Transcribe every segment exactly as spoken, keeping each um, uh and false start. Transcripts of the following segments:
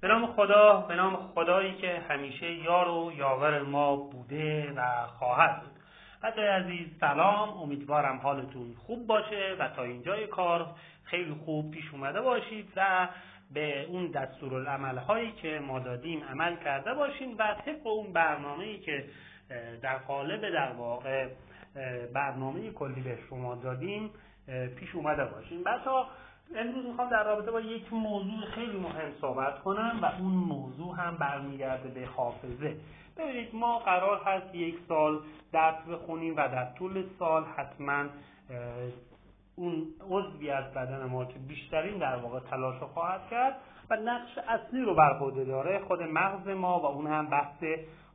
به نام خدا، به نام خدایی که همیشه یار و یاور ما بوده و خواهد بود. حضرت عزیز سلام، امیدوارم حالتون خوب باشه و تا اینجای کار خیلی خوب پیش اومده باشید و به اون دستورالعمل هایی که ما دادیم عمل کرده باشین و طبق اون برنامه‌ای که در قالب در واقع برنامه کلی به شما دادیم پیش اومده باشین. بچه‌ها امروز میخوام در رابطه با یک موضوع خیلی مهم صحبت کنم و اون موضوع هم برمیگرده به حافظه. ببینید ما قرار هست یک سال درس بخونیم و در طول سال حتما اون عضوی از بدن ما که بیشترین در واقع تلاش خواهد کرد و نقش اصلی رو بر عهده داره خود مغز ما و اون هم بحث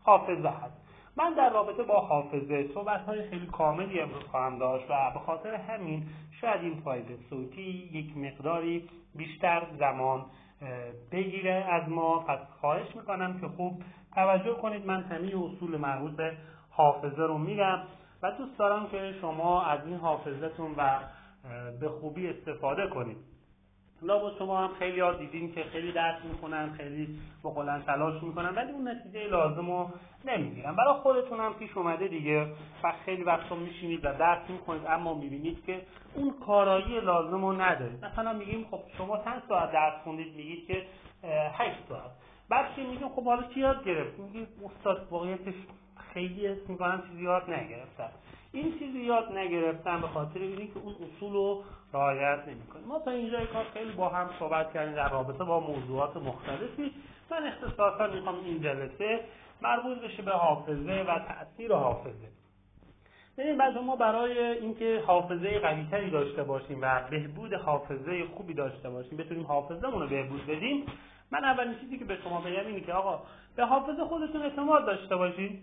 حافظه هست. من در رابطه با حافظه صحبت‌های خیلی کاملی امروز خواهم داشت و به خاطر همین شاید این فایل صوتی یک مقداری بیشتر زمان بگیره از ما، پس خواهش میکنم که خوب توجه کنید. من همین اصول مربوط به حافظه رو میگم و دوست دارم که شما از این حافظه‌تون و به خوبی استفاده کنید. لابد شما هم خیلی ها دیدین که خیلی درس میکنن، خیلی با قلن تلاش میکنن ولی اون نتیجه لازم رو نمیگیرن. برای خودتون هم پیش اومده دیگه و خیلی وقتا میشینید و درس میکنید اما میبینید که اون کارایی لازم رو ندارید. مثلا میگیم خب شما چند ساعت درس خوندید؟ میگید که هشت ساعت. بعد که میگیم خب حالا چی یاد گرفت؟ میگید استاد واقعیتش خیلی حس میکنم چیزی یاد نگرفتم. این چیزی یاد نگرفتم به خاطر اینکه اون اصول رو رعایت نمی‌کنه. ما تا اینجای کار خیلی با هم صحبت کردیم در رابطه با موضوعات مختلفی. من اختصاصا میخوام این جلسه مربوط بشه به حافظه و تأثیر حافظه. ببینید بعضی ما برای اینکه حافظه قوی‌تری داشته باشیم و بهبود حافظه خوبی داشته باشیم، بتونیم حافظه‌مون رو بهبود بدیم، من اولین چیزی که به شما میگم اینه که آقا به حافظه خودتون اعتماد داشته باشید.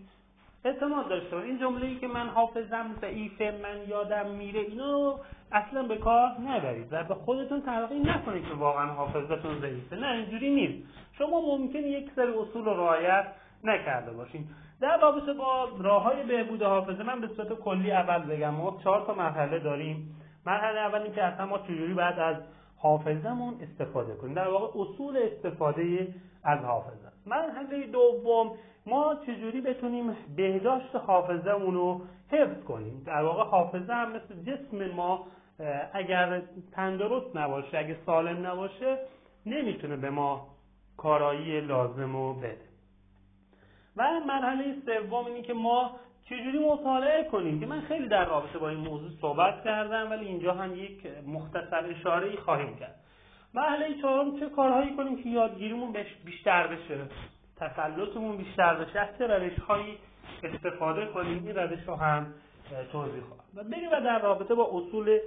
اعتماد داشته باشید. این جمله‌ای که من حافظم ضعیفه، من یادم میره، اینو اصلا به کار نبرید و به خودتون تلقین نکنید که واقعا حافظتون ضعیفه. نه، اینجوری نیست. شما ممکنه یک سری اصول رو رعایت نکرده باشین. در رابطه با راه‌های بهبود حافظه من به صورت کلی اول بگم ما چهار تا مرحله داریم. مرحله اول اینکه اصلا ما چجوری باید از حافظمون استفاده کنیم. در واقع اصول استفاده از حافظه. مرحله دوم ما چجوری بتونیم بهداشت حافظه‌مون رو حفظ کنیم. در واقع حافظه هم مثل جسم ما اگر تندرست نباشه، اگر سالم نباشه، نمیتونه به ما کارایی لازم رو بده. و مرحله سوم اینه که ما چجوری مطالعه کنیم که من خیلی در رابطه با این موضوع صحبت کردم ولی اینجا هم یک مختصر اشاره‌ای خواهیم کرد. مرحله چهارم چه کارهایی کنیم که یادگیریمون بیشتر بشه، تسلطمون بیشتر بشه، از چه روش‌هایی استفاده کنیم، این روش رو هم توضیح خواهم داد. و در رابطه با اصول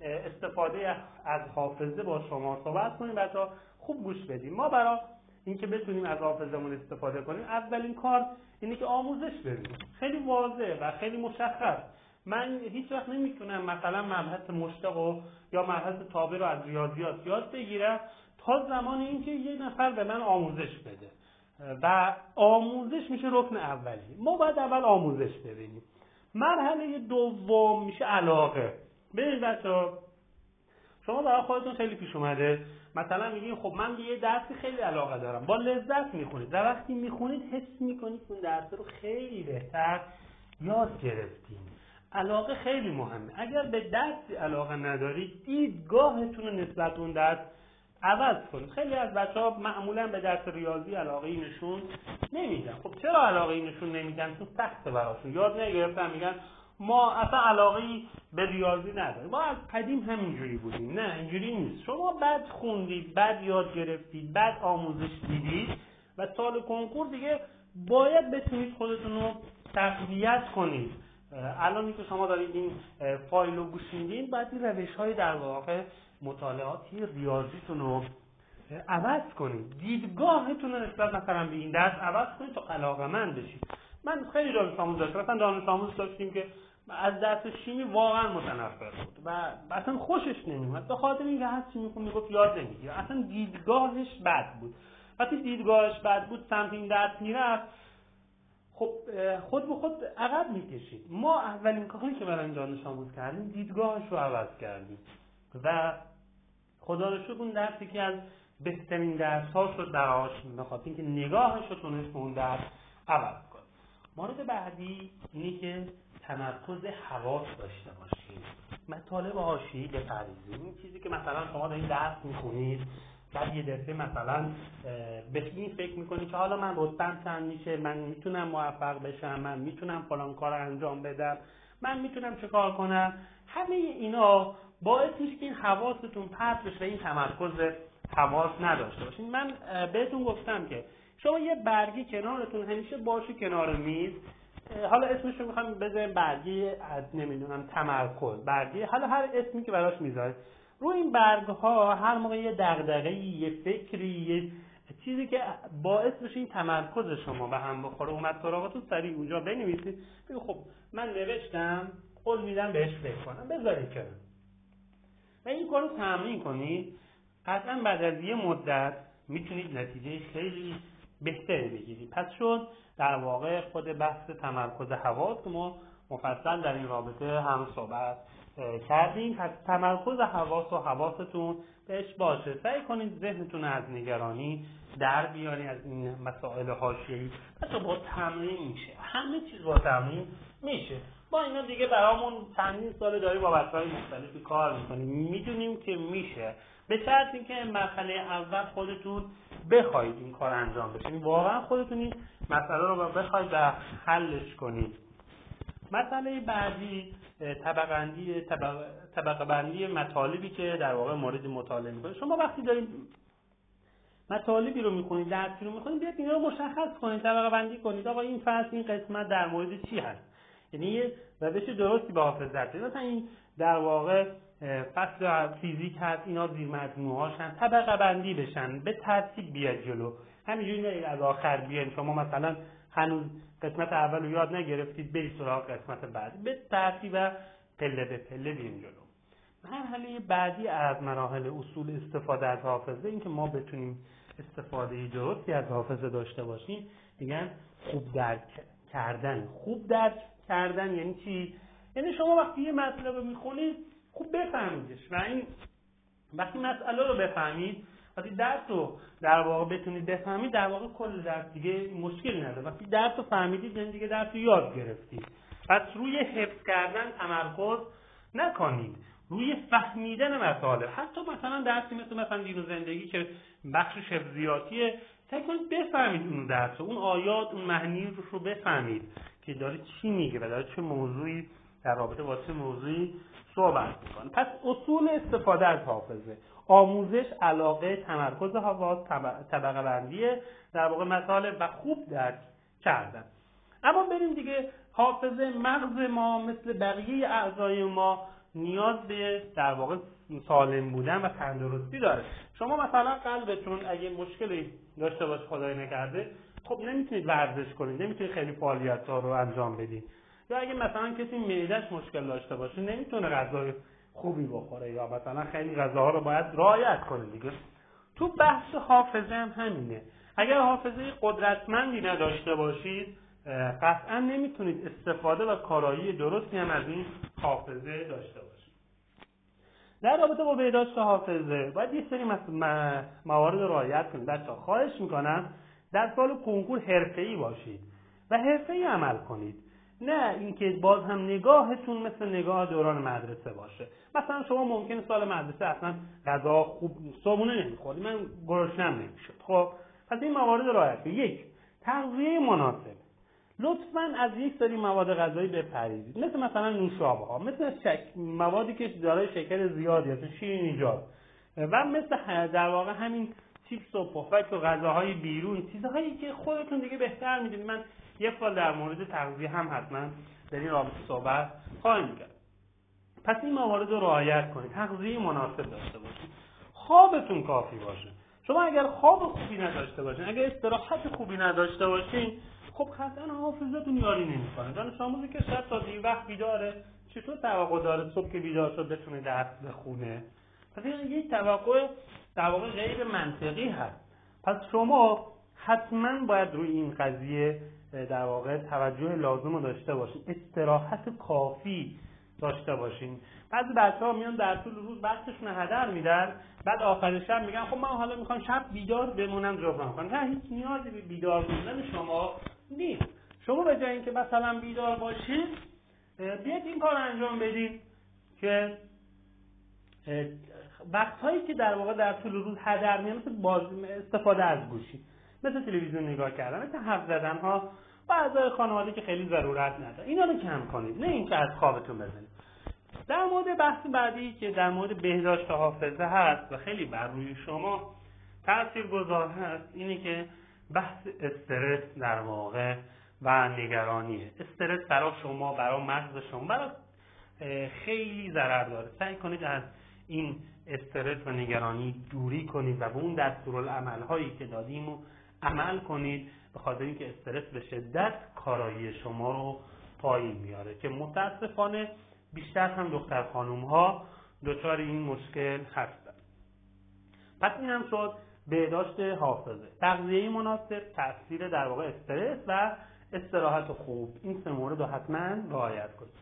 استفاده از حافظه با شما صحبت کنیم. بعد خوب گوش بدیم. ما برای اینکه بتونیم از حافظمون استفاده کنیم اولین کار اینه که آموزش بدیم. خیلی واضحه و خیلی مشخص. من هیچ وقت نمیتونم مثلا مبحث مشتق یا مبحث تابع رو از ریاضیات یاد بگیرم تا زمان اینکه یه نفر به من آموزش بده و آموزش میشه رکن اولی. ما باید اول آموزش ببینیم. مرحله دوم میشه علاقه. ببینید بچه‌ها شما برای خودتون خیلی پیش اومده مثلا میگین خب من به یه درسی خیلی علاقه دارم، با لذت میخونید، در وقتی میخونید حس میکنید اون درس رو خیلی بهتر یاد گرفتین. علاقه خیلی مهمه. اگر به درسی علاقه ندارید دیدگاهتون رو نسبت به اون درس عوض کنید. خیلی از بچه‌ها معمولا به درس ریاضی علاقه نشون نمیدن. خب چرا علاقه نشون نمیدن؟ چون سخته براشون، یاد نگرفتن. میگن ما اصلا علاقه به ریاضی نداریم. ما از قدیم همینجوری بودیم. نه، اینجوری نیست. شما بد خوندید، بد یاد گرفتید، بد آموزش دیدید و سال کنکور دیگه باید بتونید خودتون رو تقویت کنید. الان که شما دارید این فایل رو گوش میدین، باید این روش‌های در واقع مطالعاتی ریاضیتون رو عوض کنید. دیدگاهتون رو نسبت مثلا به این درس عوض کنید تا علاقه‌مند بشید. من خیلی دانش آموز داشتم. مثلا دانش آموز داشتیم که از درس شیمی واقعا متنفر بود و اصلا خوشش نمیومد. به خاطر اینکه هر چی می‌خوند میگفت یاد نمیگیره. اصلا دیدگاهش بد بود. وقتی دیدگاهش بد بود سمت این درس میرفت، خب خود به خود عقب می‌کشید. ما اولین کاری که برای دانش آموز کردیم دیدگاهش رو عوض کردیم و خدا رو شکر اون درسی که از بهترین درس ها شد در آشن، بخاطر اینکه نگاهش رو تونست به اون درس عوض کنه. مورد بعدی اینه که تمرکز حواس داشته باشید. مطالب حاشیه‌ای بپریزید. این چیزی که مثلا شما دارید درس میخونید، بعد یه دفعه مثلا به این فکر میکنید که حالا من رتبه‌ام چند میشه، من میتونم موفق بشم، من میتونم فلان کار انجام بدم، من میتونم چه کار کنم. همه اینا باعث میشه که این حواستون پرت بشه و این تمرکز حواس نداشته باشین. من بهتون گفتم که شما یه برگی کنارتون همیشه باشه کنار میز. حالا اسمش رو میخوام بذارم برگی از نمیدونم تمرکز، برگی حالا هر اسمی که براش میذارید. روی این برگ‌ها هر موقع یه دغدغه‌ای، یه فکری، یه چیزی که باعث بشه این تمرکز شما به هم بخوره اومد سراغتون، سریع اونجا بنویسید. بگید خب من نوشتم، قول میدم بهش فکر کنم، بذارید کنم. و این کارو تمرین کنید، قطعاً بعد از یه مدت میتونید نتیجه خیلی بهتری بگیرید. پس شد در واقع خود بحث تمرکز حواس ما مفصل در این رابطه هم صحبت کردیم. پس تمرکز حواس و حواستون بهش باشه. سعی کنید ذهنتون از نگرانی در بیارید، از این مسائل حاشیه‌ای. حتی با تمرین میشه. همه چیز با تمرین میشه. ما اینا دیگه برامون چندین سال داریم با بچه‌های مختلفی کار می‌کنیم. میدونیم که میشه. به شرط اینکه مرحله اول خودتون بخواید این کار انجام بدید. واقعا خودتون این مسئله رو بخواید و حلش کنید. مسئله بعدی طبقه‌بندی طبقه طبقه‌بندی مطالبی که در واقع مورد مطالعه می‌کنید. شما وقتی دارید مطالبی رو می‌خونید، درسی رو می‌خونید، بیاید اینا رو مشخص کنید، طبقه‌بندی کنید. آقا این فصل، این قسمت در مورد چی هست؟ یعنی یه روش درستی به حافظ درد. مثلا این در واقع فصل فیزیک هست، اینا زیر مجموعه‌هاشن، طبقه بندی بشن، به ترتیب بیاد جلو. همینجوری نرید از آخر بیاین، شما مثلا هنوز قسمت اول رو یاد نگرفتید، برید سراغ قسمت بعد، به ترتیب و پله به پله بیاین جلو. مرحله بعدی از مراحل اصول استفاده از حافظه، اینکه ما بتونیم استفاده درستی از حافظه داشته باشیم، میگن خوب درک کردن. خوب درک کردن یعنی چی؟ یعنی شما وقتی یه مطلب رو میخونید خوب بفهمیدش. و این وقتی مسئله رو بفهمید، وقتی درس رو در واقع بتونید بفهمید، در واقع کل درس دیگه مشکل نداره. وقتی درس رو فهمیدید یعنی دیگه درس رو یاد گرفتید. پس روی حفظ کردن تمرکز نکنید، روی فهمیدن مسائل. حتی مثلا درسی مثل مثلا دین و زندگی که بخش حفظیاتیه، سعی کنید بفهمید اون درس رو، اون آیات، اون معنی رو بفهمید که داره چی میگه و داره چه موضوعی در رابطه با چه موضوعی صحبت میکنه. پس اصول استفاده از حافظه، آموزش، علاقه، تمرکز حواس، طبقه بندی در واقع مطالب و خوب درک کردن. اما بریم دیگه، حافظه، مغز ما مثل بقیه اعضای ما نیاز به در واقع سالم بودن و تندرستی داره. شما مثلا قلبتون اگه مشکلی داشته باشه، خدای نکرده، خب نمیتونید ورزش کنید، نمیتونید خیلی فعالیت‌ها رو انجام بدید. یا اگه مثلا کسی معده‌اش مشکل داشته باشه، نمیتونه غذای خوبی بخوره، یا مثلا خیلی غذاها رو باید رعایت کنه دیگه. تو بحث حافظه هم همینه. اگر حافظه قدرتمندی نداشته باشید، قطعا نمیتونید استفاده و کارایی درستی هم از این حافظه داشته باشید. در رابطه با بهداشت حافظه باید یه سری موارد رعایت کنید. بچه‌ها خواهش میکنم در سال کنکور حرفه‌ای باشید و حرفه‌ای عمل کنید. نه اینکه باز هم نگاهتون مثل نگاه دوران مدرسه باشه. مثلا شما ممکنه سال مدرسه اصلا غذا خوب صبونه نمیخورید، من گرسنه‌ام نمیشد. خب پس این موارد رعایت کنید. یک، تغذیه مناسب. لطفاً از یک سری مواد غذایی بپرهیزید، مثل مثلا نوشابه‌ها، مثل شک... موادی که دارای شکر زیادی هست، شیرینی‌ها، و مثل در واقع همین چیپس و پفک و غذاهای بیرون، چیزهایی که خودتون دیگه بهتر میدونید. من یه فال در مورد تغذیه هم حتما در این رابطه صحبت خواهیم کرد. پس این موارد رو رعایت کنید، تغذیه مناسب داشته باشید، خوابتون کافی باشه. شما اگر خواب خوبی نداشته باشین، اگر استراحت خوبی نداشته باشین، خب قطعاً حافظتون یاری نمی‌کنه. دانش آموزی که شب تا دیر وقت بیداره، چطور توقع داره صبح که بیدار شد بتونه درس بخونه؟ پس این یک توقع در واقع غیر منطقی هست. پس شما حتماً باید روی این قضیه در واقع توجه لازم رو داشته باشید. استراحت کافی داشته باشین. بعضی بچه‌ها میان در طول روز وقتشون هدر میدن، بعد آخر شب میگن خب من حالا میخوام شب بیدار بمونم جبران کنم. نه، هیچ نیازی به بیدار بودن شما نیست. شما به جای اینکه مثلا بیدار باشین، بیاید این کار انجام بدین که وقت‌هایی که در واقع در طول روز هدر میان، مثل باز استفاده از گوشی، مثل تلویزیون نگاه کردن، مثل حرف زدن ها و اعضای خانواده که خیلی ضرورت نداره، اینا رو کم کنید، نه اینکه از خوابتون بزنید. در مورد بحث بعدی که در مورد بهداشت حافظه هست و خیلی بر روی شما تاثیرگذار هست، اینه که بحث استرس در واقع و نگرانیه. استرس برای شما، برای مغز شما، برای خیلی ضرر داره. سعی کنید از این استرس و نگرانی دوری کنید و به اون دستورالعمل هایی که دادیم و عمل کنید، به خاطر اینکه استرس به شدت کارایی شما رو پایین میاره که متاسفانه بیشتر هم دختر خانوم ها دچار این مشکل هستن. پس این هم شد بهداشت حافظه. تغذیه مناسب، تاثیر در واقع استرس و استراحت خوب. این سه مورد رو حتما رعایت کنید.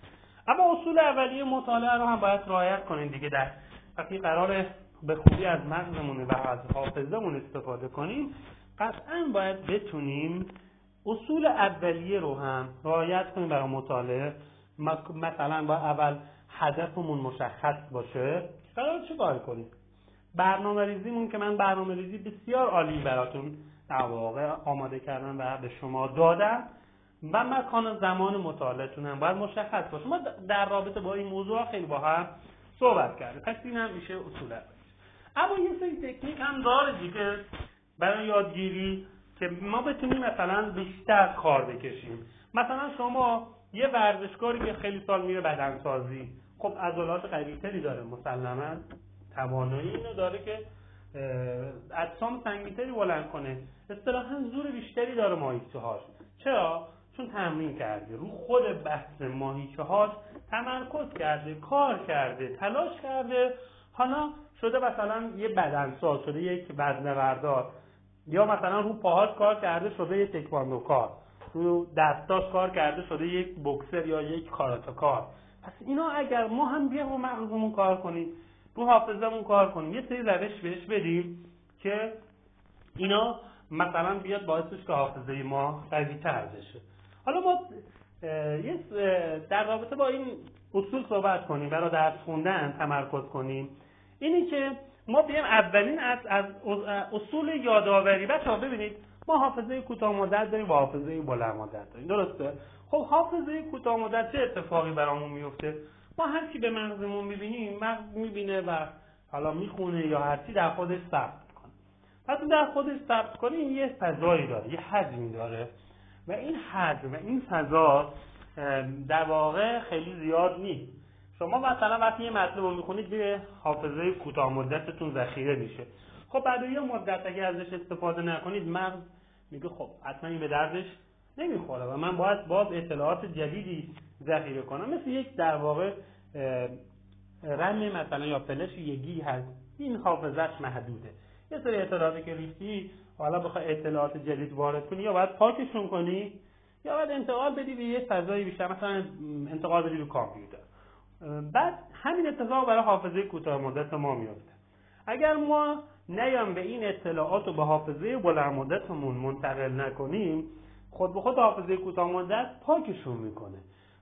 اما اصول اولیه مطالعه رو هم باید رعایت کنید دیگه. در وقتی قراره به خوبی از مغزمون و از حافظه‌مون استفاده کنیم، قطعاً باید بتونیم اصول اولیه رو هم رعایت کنیم برای مطالعه. مثلا با اول هدفمون مشخص باشه، قراره چیکار کنیم، برنامه‌ریزیمون، که من برنامه‌ریزی بسیار عالی براتون در واقع آماده کردم و به شما دادم، و مکان زمان مطالعهتون هم باید مشخص باشه. ما در رابطه با این موضوع خیلی با هم صحبت کردیم. پس این هم میشه اصول اولیه. اما یه سری تکنیک هم داره دیگه برای یادگیری که ما بتونیم مثلا بیشتر کار بکشیم. مثلا شما یه ورزشکاری که خیلی سال میره بدنسازی، خب عضلات قوی‌تری داره، مسلماً توانایی اینو داره که اجسام سنگین‌تری بلند کنه، اصطلاحاً زور بیشتری داره ماهیچه‌هاش. چرا؟ چون تمرین کرده، رو خود بحث ماهیچه‌هاش تمرکز کرده، کار کرده، تلاش کرده، حالا شده مثلا یه بدنساز، شده یک وزنه‌بردار، یا مثلا رو پاهاش کار کرده شده یک تکواندوکار، رو دستاش کار کرده شده یک بوکسر یا یک کاراتکار. پس اینا اگر ما هم بیایم رو مغزمون کار کنیم، رو حافظه‌مون کار کنیم، یه سری روش بهش بدیم که اینا مثلا بیاد باعثش که حافظه ما قوی‌تر بشه. حالا ما یه در رابطه با این اصول صحبت کنیم، برای درس خوندن تمرکز کنیم. اینی که ما بیایم اولین از, از اصول یادآوری. بچه‌ها ببینید، ما حافظه کوتاه مدت داریم و حافظه بلند مدت داریم، درسته؟ خب حافظه کوتاه مدت چه اتفاقی برامون میفته؟ ما هر چی به مغزمون میبینیم، مغز میبینه و حالا میخونه یا هر چی در خودش ثبت میکنه. پس در خودش ثبت کنه، این یه فضایی داره، یه حجمی داره و این حجم و این فضا در واقع خیلی زیاد نیست. شما مثلا وقتی یه مطلب رو میخونید به حافظه کوتاه مدتتون ذخیره میشه. خب بعد یه مدت اگه ازش استفاده نکنید، مغز میگه خب حتما این به دردش نمیخوره و من باید باز اطلاعات جدیدی ذخیره کنم. مثل یک در واقع رم مثلا یا فلش یگی هست، این حافظش محدوده. یه سری اطلاعاتی که ریختی، حالا بخوای اطلاعات جدید وارد کنی، یا باید پاکشون کنی یا باید انتقال بدی به یه فضای بیشتر، مثلا انتقال بدی به کامپیوتر. بعد همین اتفاق برای حافظه کوتاه مدت ما میفته. اگر ما نیام به این اطلاعات رو به حافظه بلند مدتمون منتقل نکنیم، خود به خود حافظه کوتاه مدت پاکشون میکنه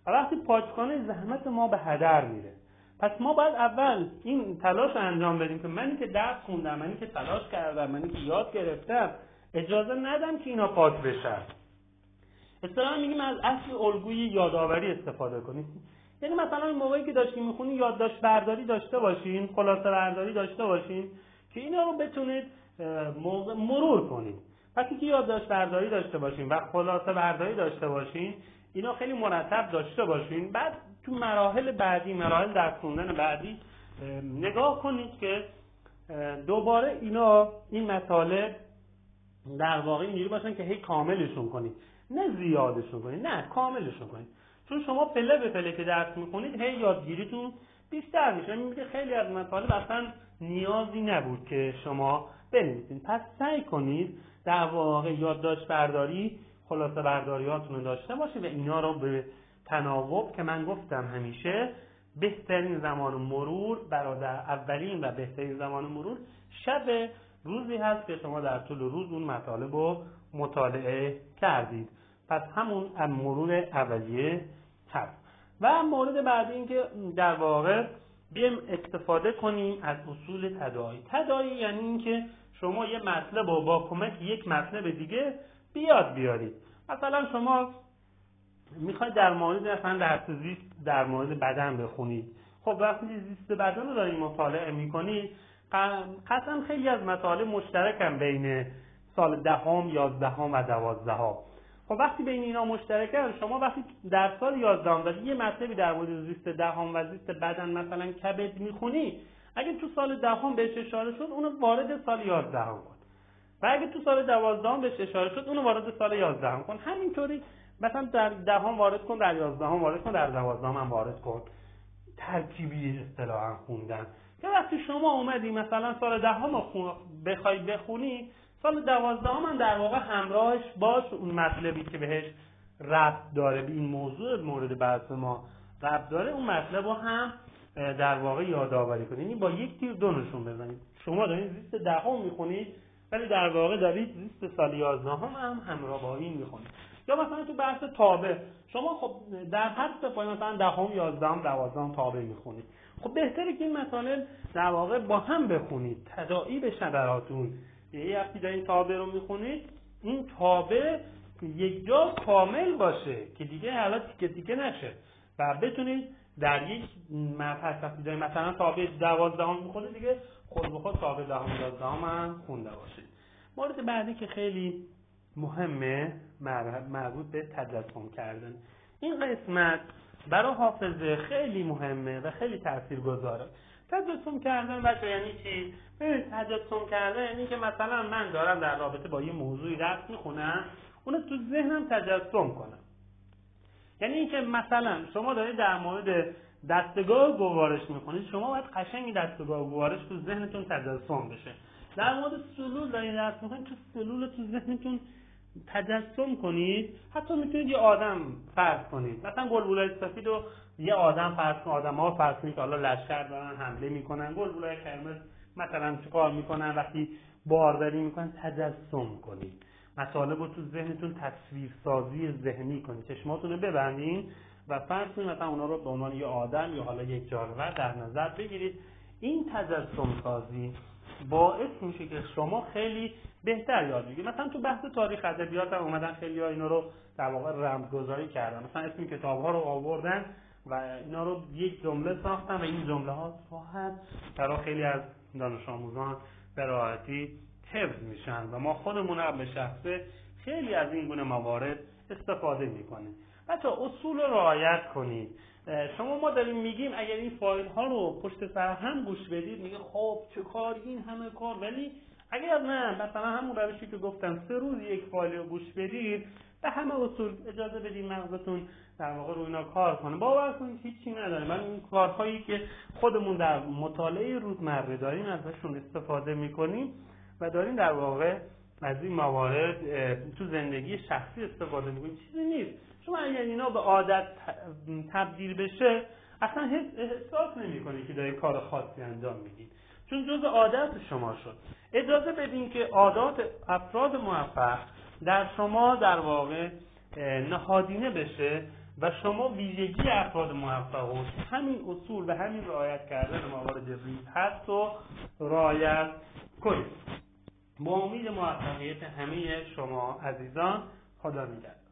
و وقتی پاک کنه، زحمت ما به هدر میره. پس ما باید اول این تلاش انجام بدیم که منی که درس خوندم، منی که تلاش کردم، منی که یاد گرفتم، اجازه ندم که اینا پاک بشن. اصطلاحاً میگیم از اصل الگوی یادآوری استفاده کنید. یعنی مثلا این موقعی که داشتین میخونید، یادداشت برداری داشته باشین، خلاصه برداری داشته باشین که اینا رو بتونید مرور کنید. پس اینکه یادداشت برداری داشته باشین و خلاصه برداری داشته باشین، اینا خیلی مرتب داشته باشین. بعد تو مراحل بعدی، مراحل درس خوندن بعدی، نگاه کنید که دوباره اینا این مطالب در واقع اینجوری باشن که هی کاملشون کنید، نه زیادشون کنید، نه کاملشون کنید. چون شما پله به پله که درس میخونید، هی یادگیریتون بیشتر میشه. میگه خیلی از مطالب اصلا نیازی نبود که شما بنویسید. پس سعی کنید در واقع یادداشت برداری، خلاصه برداریاتون رو داشته باشه و اینا رو به تناوب که من گفتم همیشه بهترین زمان مرور برادر اولین و بهترین زمان مرور شب روزی هست که شما در طول روز اون مطالب رو مطالعه کردید. پس همون مرور اولیه هست. و مورد بعدی این که در واقع بیایم استفاده کنیم از اصول تداعی. تداعی یعنی اینکه شما یه مطلب رو با کمک یک مطلب دیگه بیاد بیارید. مثلا شما میخواید در مورد مثلا درس زیست در مورد بدن بخونید. خب وقتی زیست بدن رو داریم مطالعه میکنید، قطعا خیلی از مطالب مشترکم بین سال دهم، یازدهم و دوازدهم. خب وقتی بین اینا مشترکن، شما وقتی در سال یازدهم داری یه مطلبی در مورد زیست دهم و زیست بدن مثلا کبد میخونی، اگه تو سال دهم بهش اشاره شد اونو وارد سال یازدهم کن، و اگه تو سال دوازدهم بهش اشاره شد اونو وارد سال یازدهم کن. همینطوری مثلا در دهم وارد کن، در یازدهم وارد کن، در دوازدهم هم وارد کن. ترکیبی اصطلاحا خوندن. یا وقتی شما اومدی مثلا سال دهم بخوای بخونی، سال دوازدهم من در واقع همراهش باش اون مطلبی که بهش ربط داره، به این موضوع مورد بحث ما ربط داره، اون مطلب رو هم در واقع یادآوری کنید. یعنی با یک تیر دو نشون بزنید. شما دارید زیست دهم میخونید ولی در واقع دارید زیست سال یازدهم هم همراه با این میخونید. یا مثلا تو بحث تابع شما خب در هر صفحه مثلا دهم، یازدهم، دوازدهم تابع میخونید. خب بهتره که این مطالب در واقع با هم بخونید، تداعی بشه براتون. یه وقتی دارین تابع رو میخونید این تابع یک جا کامل باشه که دیگه حالا تیکه تیکه نشه و بتونید در یک مبحث وقتی دارین مثلا تابع دوازدهم میخونید دیگه خود به خود تابع دهم، یازدهم هم خونده باشید. مورد بعدی که خیلی مهمه مربوط به تجسم کردن. این قسمت برای حافظه خیلی مهمه و خیلی تاثیرگذاره. تجسم کردن بچه یعنی چی؟ تجسم کردن یعنی که مثلا من دارم در رابطه با یه موضوعی درس میخونم، اونو تو ذهنم تجسم کنم. یعنی اینکه مثلا شما دارید در مورد دستگاه گوارش میخونید، شما باید قشنگ دستگاه گوارش تو ذهنتون تجسم بشه. در مورد سلول دارید درس میخونید، تو سلول تو ذهنتون تجسم کنید. حتی میتونید یه آدم فرض کنید، مثلا گلبوله‌های سفید رو یه آدم فرض کنید، آدم‌ها فرض کنید که حالا لشکر دارن حمله میکنن، گلبوله‌های قرمز مثلا چیکار میکنن وقتی باروری میکنن. تجسم کنید مطالب رو تو ذهنتون، تصویرسازی ذهنی کنید، چشماتون رو ببندید و فرض کنید مثلا اونا رو به عنوان یه آدم یا حالا یک جانور در نظر بگیرید. این تجسم سازی باعث میشه که شما خیلی بهتر یاد بگیرید. مثلا تو بحث تاریخ ادبیات هم اومدن خیلی‌ها اینا رو در واقع رمزگذاری کردن، مثلا اسم کتاب‌ها رو آوردن و اینا رو یک جمله ساختن و این جمله‌ها راحت برای خیلی از دانش آموزان به راحتی حفظ میشن و ما خودمون هم به شخصه خیلی از این گونه موارد استفاده میکنیم. حتی اصول رو رعایت کنید. شما ما داریم میگیم اگر این فایل ها رو پشت سر هم گوش بدید میگه خب چه کار این همه کار، ولی اگر نه مثلا همون روشی که گفتم سه روز یک فایل رو گوش بدید، به همه اصول اجازه بدید مغزتون در واقع روی اینا کار کنه. باور کنید هیچی نداره. من این کارهایی که خودمون در مطالعه روزمره داریم ازشون استفاده میکنیم و داریم در واقع از این موارد تو زندگی شخصی استفاده میکنیم. چیزی نیست. شما اگر اینا به عادت تبدیل بشه اصلا احساس نمیکنید که دارید کار خاصی انجام میدید، چون جزء عادت شما شد. اجازه بدین که عادات افراد موفق در شما در واقع نهادینه بشه و شما ویژگی افراد موفق و همین اصول و همین رعایت کردن موارد ریز هست و رعایت کنید. با امید موفقیت همه شما عزیزان. خدا نگهدار.